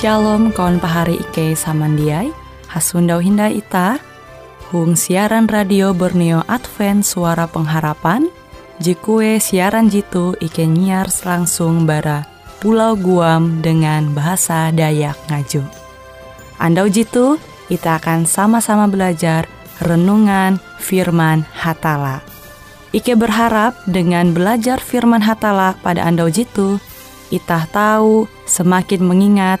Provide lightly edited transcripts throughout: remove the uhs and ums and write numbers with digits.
Shalom kawan pahari Ike Samandiai, Hasundau Hindai Ita, Hung siaran radio Borneo Advent Suara Pengharapan, Jikue siaran jitu Ike nyiar langsung bara Pulau Guam dengan bahasa Dayak Ngaju. Andau jitu, kita akan sama-sama belajar renungan firman Hatala. Ike berharap dengan belajar firman Hatala pada andau jitu, kita tahu semakin mengingat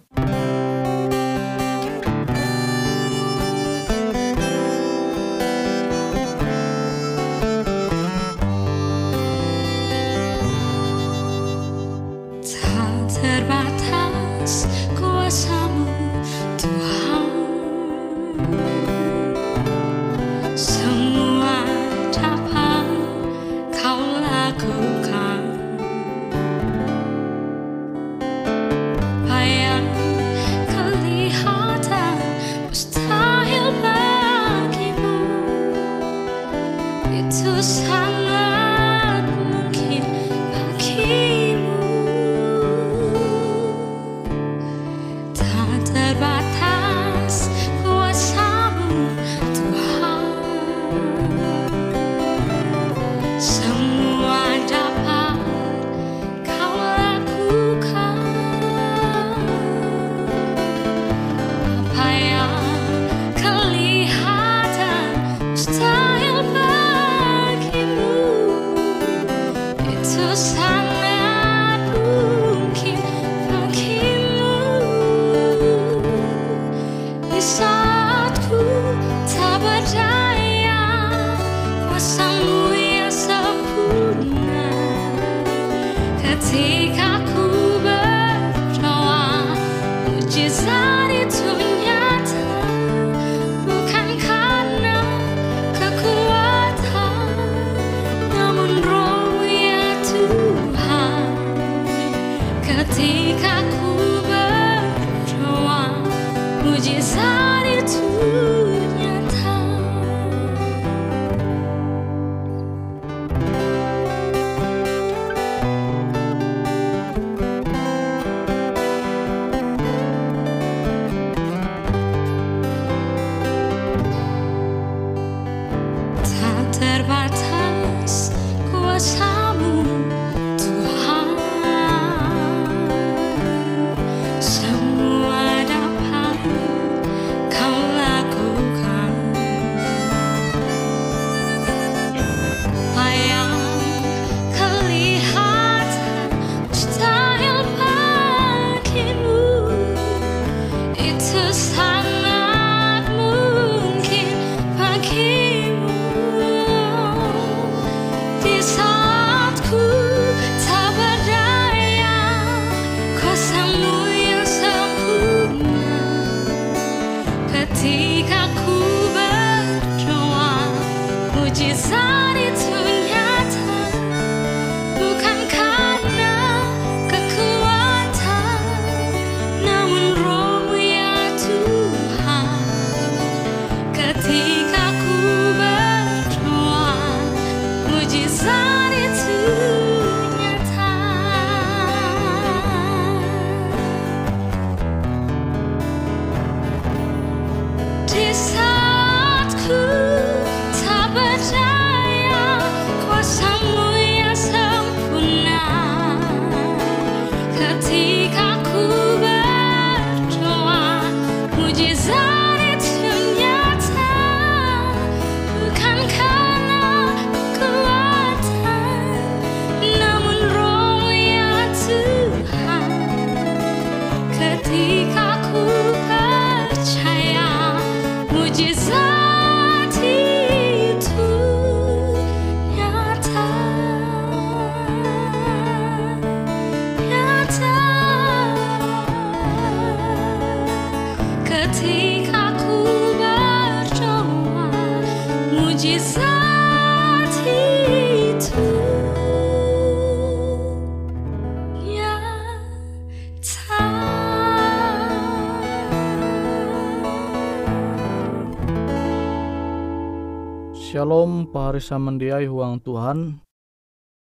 Shalom, paharisa mendiai huang Tuhan.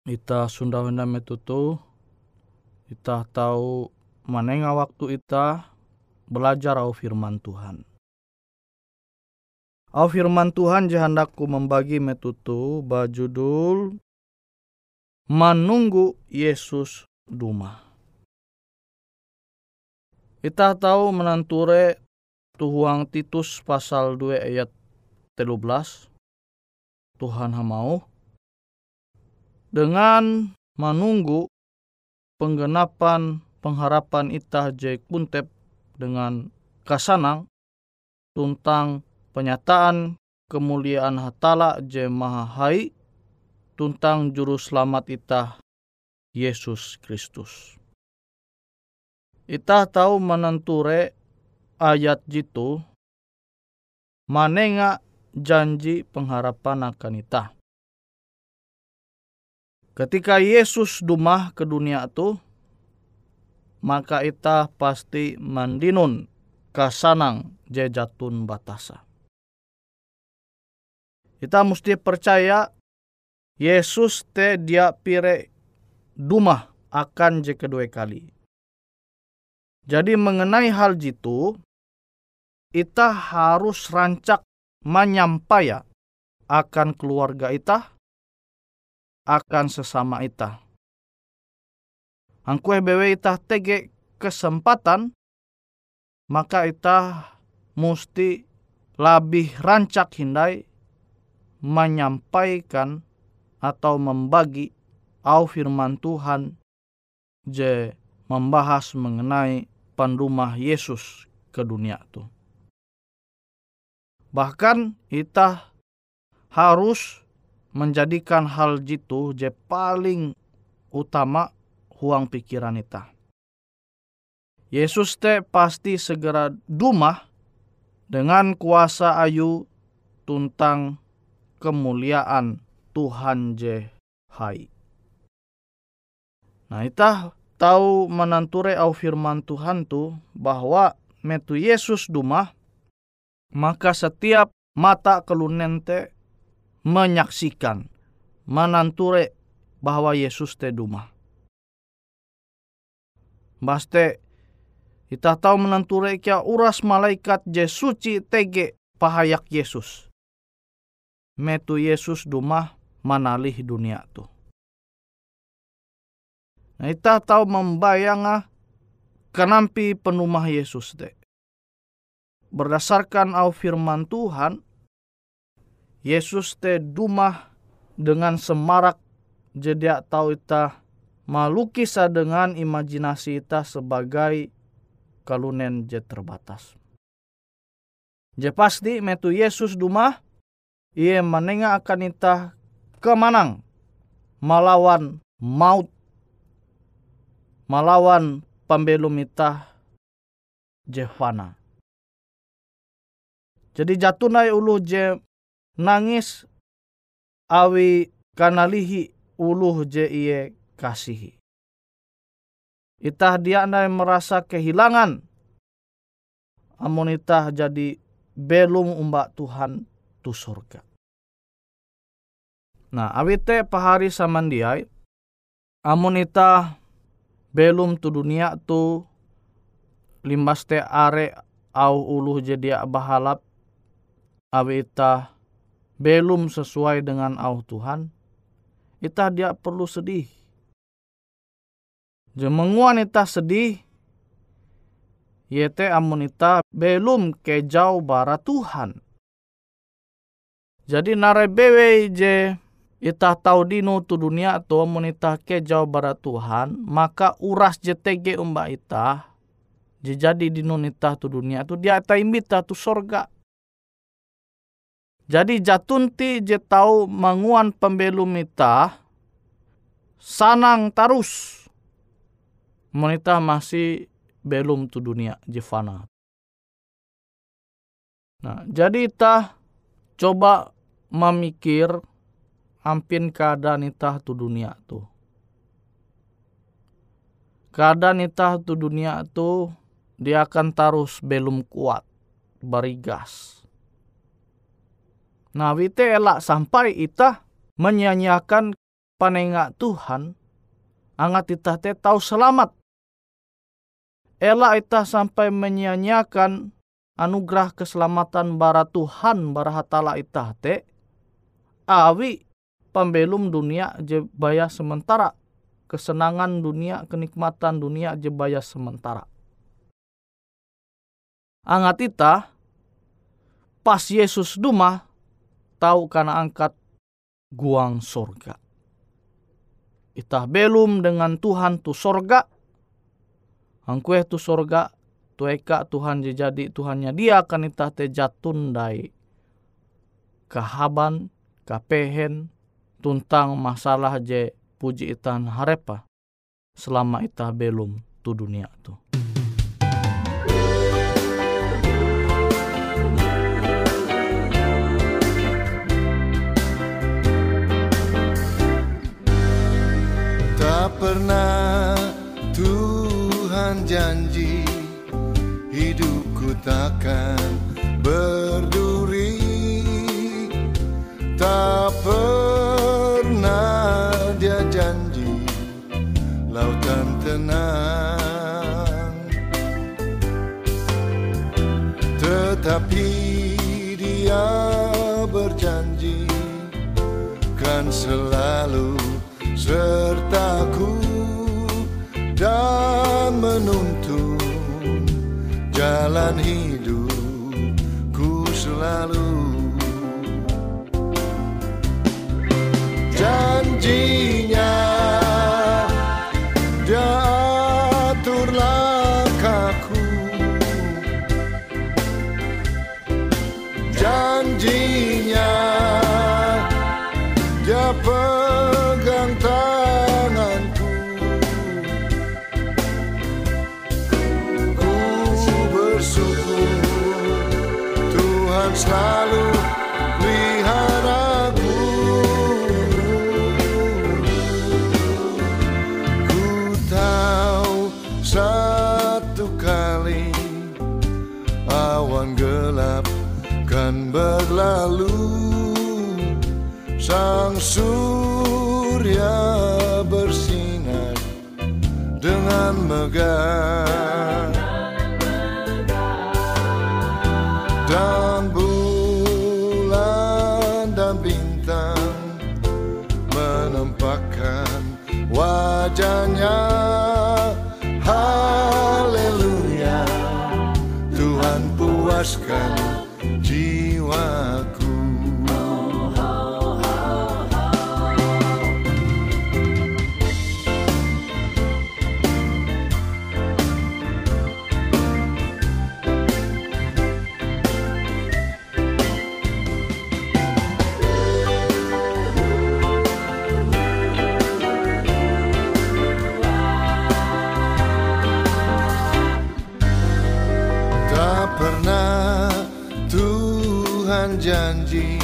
Ita sundawenda metutu. Ita tahu manenga waktu ita belajar au firman Tuhan. Au firman Tuhan jahandaku membagi metutu bajudul Manunggu Yesus Duma. Ita tahu menanture tuhuang Titus pasal 2 ayat 13. Tuhan hamau dengan menunggu penggenapan pengharapan itah jai kuntep dengan kasanang tuntang penyataan kemuliaan hatala jai maha hai tuntang juru selamat itah Yesus Kristus. Itah tahu menenture ayat jitu manenga janji pengharapan akan itah. Ketika Yesus dumah ke dunia itu, maka itah pasti mandinun kasanang jejatun batasa. Itah mesti percaya Yesus te dia pire dumah akan je kedua kali. Jadi mengenai hal jitu, itah harus rancak menyampaya akan keluarga itah, akan sesama itah. Angkuh bewe itah tege kesempatan, maka itah musti labih rancak hindai menyampaikan atau membagi au firman Tuhan je membahas mengenai pandumah Yesus ke dunia tu. Bahkan itah harus menjadikan hal jitu je paling utama huang pikiran itah. Yesus te pasti segera dumah dengan kuasa ayu tuntang kemuliaan Tuhan je hai. Nah itah tahu menanture au firman Tuhan tu bahwa metu Yesus dumah, maka setiap mata kelunen te menyaksikan, menanture bahwa Yesus te dumah. Baste, kita tahu menanture kia uras malaikat je suci tege pahayak Yesus. Metu Yesus dumah manalih dunia tu. Nah, kita tahu membayangah kenampi penumah Yesus te. Berdasarkan au firman Tuhan, Yesus te dumah dengan semarak jedia tau itah malukisa dengan imajinasi itah sebagai kalunen je terbatas. Je pasti metu Yesus dumah, ia menengah akan itah kemanang malawan maut, malawan pembelum itah je fana. Jadi jatunai uluh je nangis awi kanalihi uluh je iye kasihi. Itah dia nai merasa kehilangan. Amun itah jadi belum umbak Tuhan tu surga. Nah awi te pahari samandiai. Amun itah belum tu dunia tu limbas te are au uluh je dia bahalap. Awi itah belum sesuai dengan au Tuhan, itah dia perlu sedih. Jemenguan itah sedih, yete amun itah belum kejauh bara Tuhan. Jadi narebewe je itah tau dino tu dunia tu amun itah kejauh bara Tuhan, maka uras JTG umba itah, jadi dino itah tu dunia tu dia itah imbitah tu sorga. Jadi jatunti je tau manguan pembelum itah sanang tarus. Menitah masih belum tu dunia je fana. Nah, jadi itah coba memikir ampin keadaan itah tu dunia tu. Keadaan itah tu dunia tu dia akan tarus belum kuat barigas. Nah, wite elak sampai itah menyanyiakan panengak Tuhan, angat itah te tahu selamat. Elak itah sampai menyanyiakan anugerah keselamatan bara Tuhan, bara hatala itah te, awi pembelum dunia jebaya sementara. Kesenangan dunia, kenikmatan dunia jebaya sementara. Angat ita, pas Yesus dumah, tahu karena angkat guang sorga. Ita belum dengan Tuhan tu sorga, angkueh tu sorga, tu eka Tuhan jadi Tuhannya dia, kan ita te jatun dai kahaban, kapehen, tuntang masalah je puji itan harepa selama ita belum tu dunia tu. Tak pernah Tuhan janji hidupku takkan berduri. Tak pernah dia janji lautan tenang, tetapi dia berjanji kan selalu sertaku dan menuntun jalan hidupku selalu. Janjinya dia atur langkahku, janjinya dia pegang tanganku. Ku bersyukur Tuhan selalu pelihara. Kan berlalu, sang surya bersinar dengan megah, dan bulan dan bintang menampakkan wajahnya. Haleluya, Tuhan puaskan jiwaku. Tak pernah Tuhan janji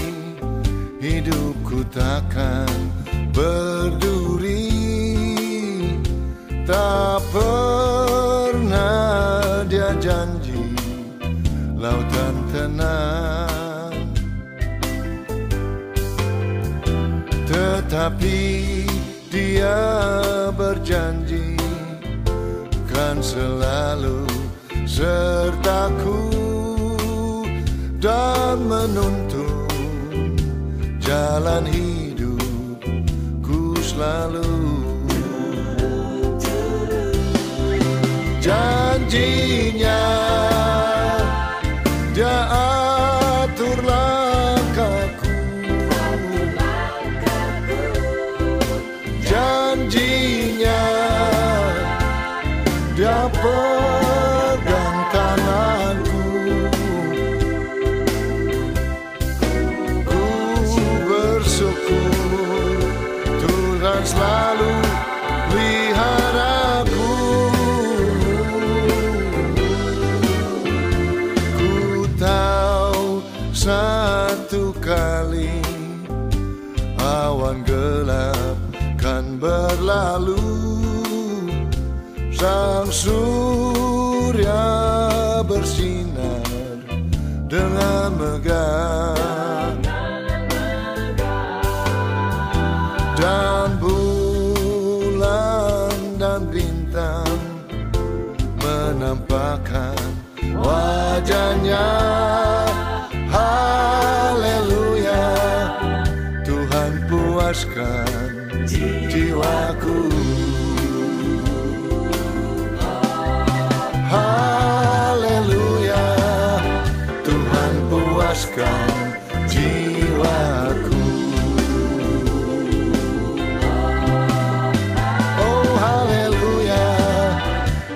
hidupku takkan berduri. Tak pernah dia janji lautan tenang, tetapi dia berjanji kan selalu sertaku dan menuntun jalan hidupku selalu. Janjinya dia atur langkahku, janjinya dia pegang tanganku. Tuhan selalu peliharaku. Ku tahu satu kali awan gelap kan berlalu, sang surya bersinar dengan megah, dan bulan dan bintang menampakkan wajahnya. Haleluya, Tuhan puaskan jiwaku. Haleluya, Tuhan puaskan jiwaku. Oh haleluya,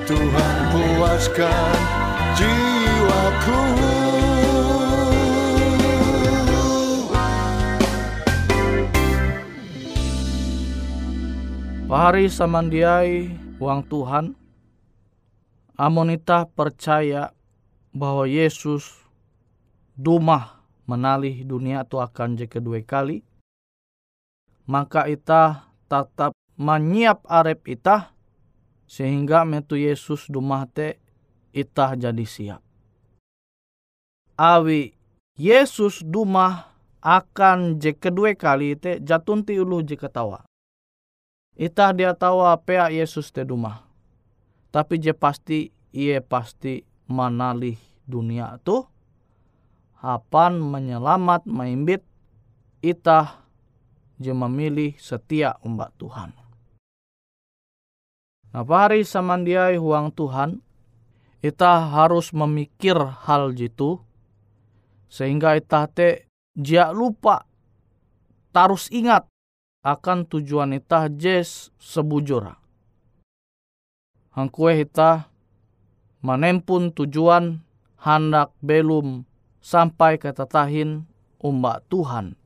Tuhan puaskan jiwaku. Pahari samandiai uang Tuhan, Amonita percaya bahwa Yesus dumah menalih dunia tu akan jeke dua kali. Maka itah tatap menyiap arep itah sehingga metu Yesus dumah te itah jadi siap. Awi Yesus dumah akan jeke dua kali te jatun ti ulu jeke tawa. Itah dia tawa pea Yesus te dumah. Tapi je pasti, ia pasti manalih dunia tu. Hapan menyelamat, maimbit, itah je memilih setia umbak Tuhan. Nah, pahari samandiai huang Tuhan, itah harus memikir hal jitu. Sehingga itah te jia lupa, tarus ingat akan tujuan itah jes sebujura. Hangkue itah menempun tujuan handak belum sampai ketatahin umbak Tuhan.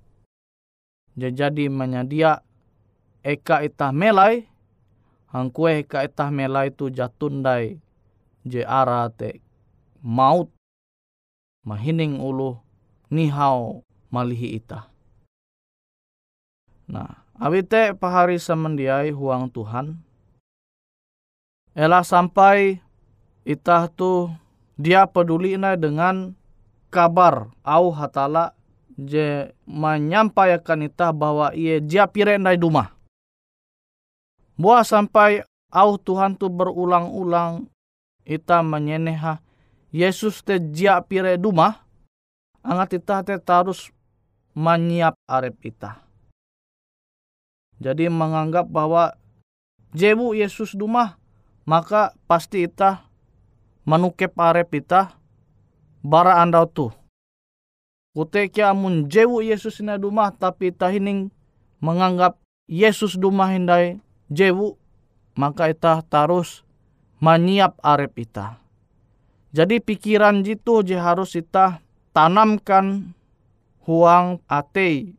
Jadi menyadia eka itah melai, hangkue eka itah melai tu jatundai je arah te maut mahining ulu nihau malihi itah. Nah, awite pahari samandiai huang Tuhan, elah sampai itah tu dia peduli na dengan kabar au hatala je menyampaikan itah bahwa ia dia pire nai dumah. Buah sampai au Tuhan tu berulang-ulang itah menyeneha Yesus te dia pire dumah, angat itah te tarus menyiap arep itah. Jadi menganggap bahwa jebu Yesus dumah, maka pasti itah menukep arep itah bara andau tu. Kutekia amun jebu Yesus ina dumah, tapi itah hining menganggap Yesus dumah hindai jebu, maka itah tarus menyiap arep itah. Jadi pikiran jitu je harus itah tanamkan huang atei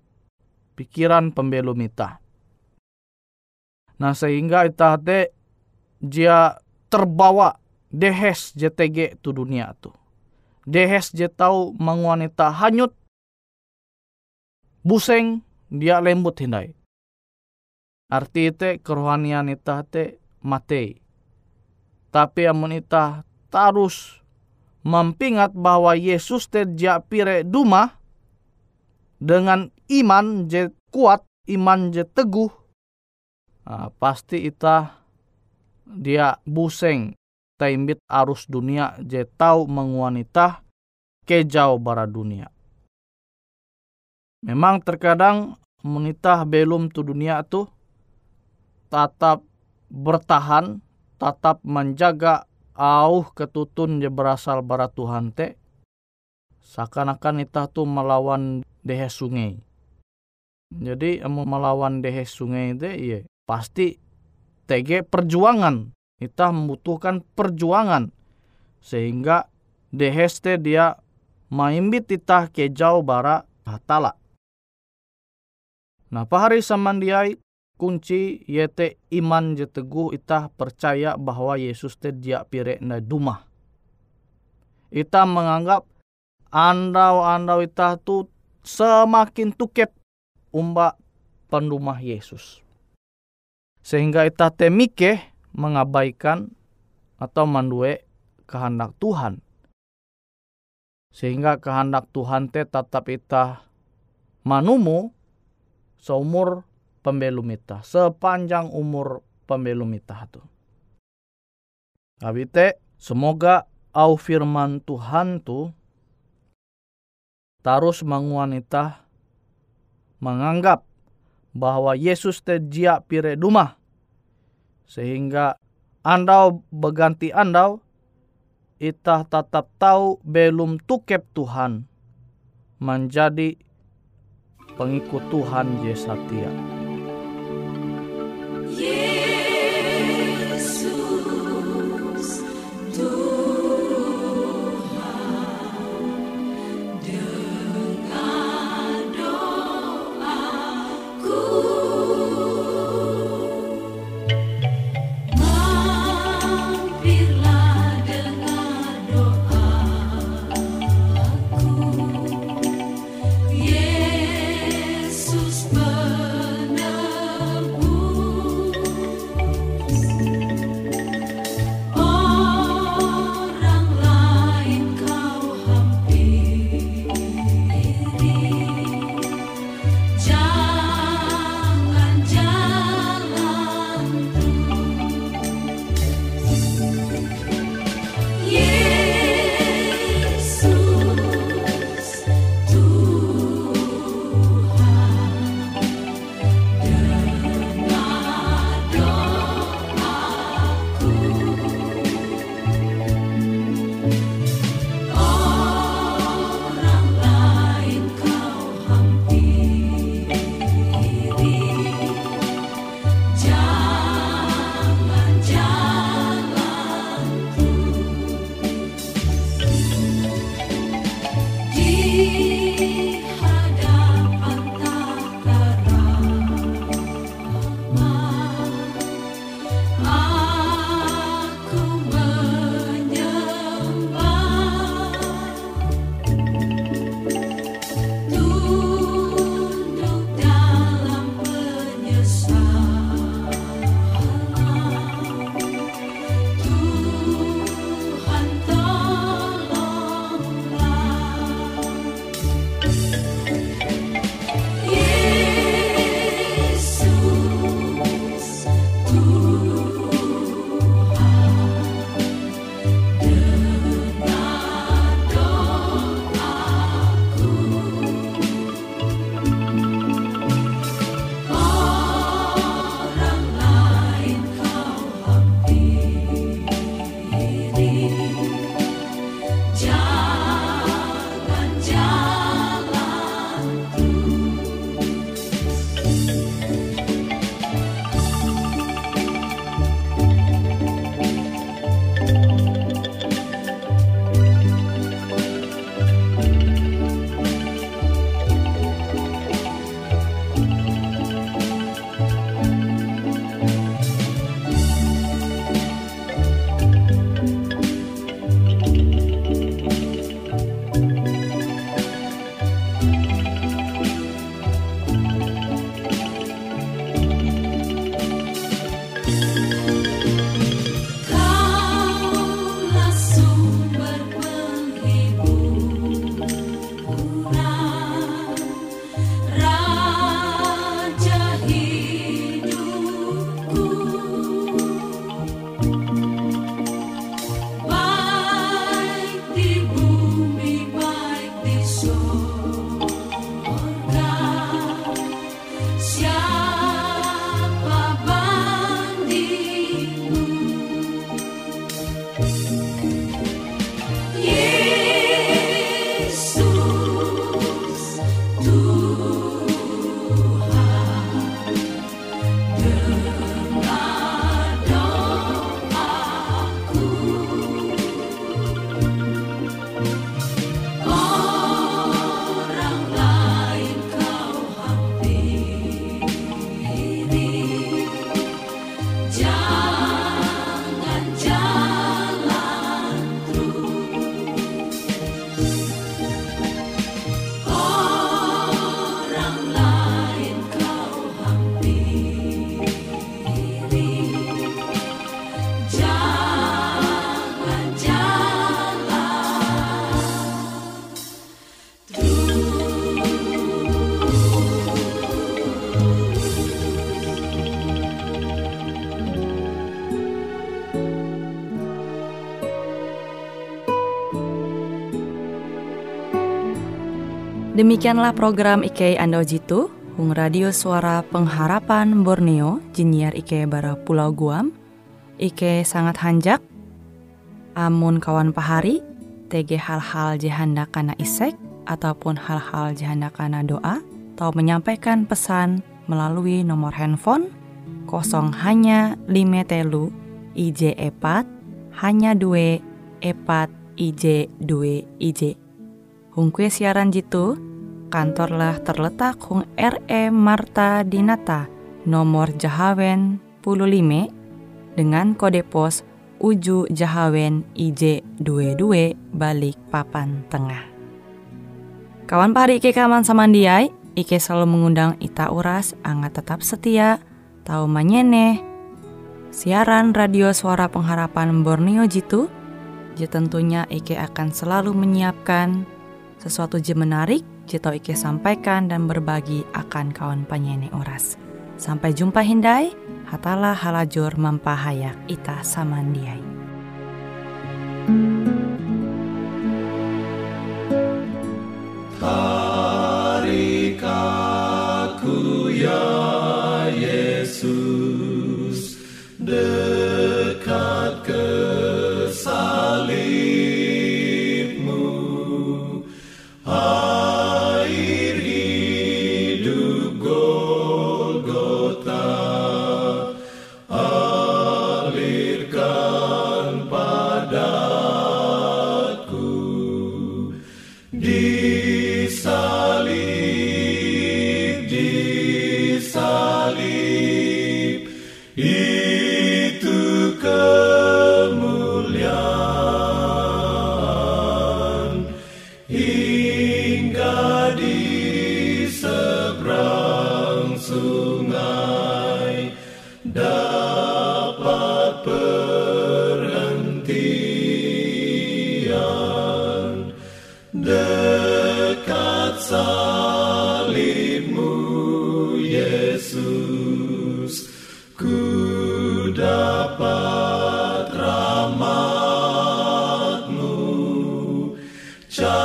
pikiran pembelum itah. Nah, sehingga itah te dia terbawa dehes JTG tu dunia tu. Dehes je tau manguan itah hanyut. Buseng dia lembut hindai. Arti te kerohanian itah te mati. Tapi amun itah tarus mempingat bahwa Yesus te dia pire dumah dengan iman je kuat, iman je teguh. Nah, pasti itah dia buseng taimbit arus dunia je tau menguan itah kejauh bara dunia. Memang terkadang menitah belum tu dunia tu tatap bertahan, tatap menjaga auh ketutun je berasal bara Tuhan te. Seakan-akan itah tu melawan dehe sungai. Jadi melawan dehe sungai te iye. Pasti TG perjuangan, kita membutuhkan perjuangan sehingga DHST dia maimbit kita kejauh bara hatala. Nah, pahari samandiai kunci yete iman je teguh kita percaya bahwa Yesus te dia pire na dumah. Kita menganggap andau-andau kita tu semakin tukep umbak pendumah Yesus. Sehingga itah temikeh mengabaikan atau mandue kehendak Tuhan. Sehingga kehendak Tuhan te tetap itah manumu seumur pembelu mita, sepanjang umur pembelu mita tu. Abite, semoga au firman Tuhan tu tarus manguanita menganggap bahwa Yesus te jia pire dumah, sehingga andau berganti andau itah tatap tahu belum tukep Tuhan menjadi pengikut Tuhan Yesatia. Yesus Tuhan, dengar doaku. Mampirlah dengar doaku. Yesus Tuhan. Demikianlah program Ikkei Ando Jitu, Hung Radio Suara Pengharapan Borneo, Jinier Ikkei Bara Pulau Guam, Ikkei Sangat Hanjak, Amun Kawan Pahari, TG Hal-Hal Jihanda Kana Isek, ataupun Hal-Hal Jihanda Kana Doa, atau menyampaikan pesan melalui nomor handphone, 053 IJ Epat, hanya 2 Epat IJ 2 IJ. Hung kue siaran jitu, kantorlah terletak Hung R.E. Marta Dinata, nomor Jahawen 15, dengan kode pos Uju Jahawen IJ 22, Balikpapan Tengah. Kawan pahari Ike kaman samandiai, Ike selalu mengundang ita uras, angga tetap setia, tau manyeneh. Siaran Radio Suara Pengharapan Borneo jitu, tentunya Ike akan selalu menyiapkan sesuatu je menarik, jito Ike sampaikan dan berbagi akan kawan penyanyi oras. Sampai jumpa hindai, hatalah halajur mempahayak ita samandiai. Tarikaku ya Yesus, dekat ke salib. Air hidup Golgota alirkan padaku di salib itu kemuliaan hingga di seberang sungai dapat perhentian dekat salibmu Yesus ku dapat rahmatmu salib,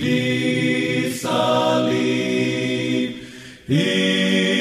di salib.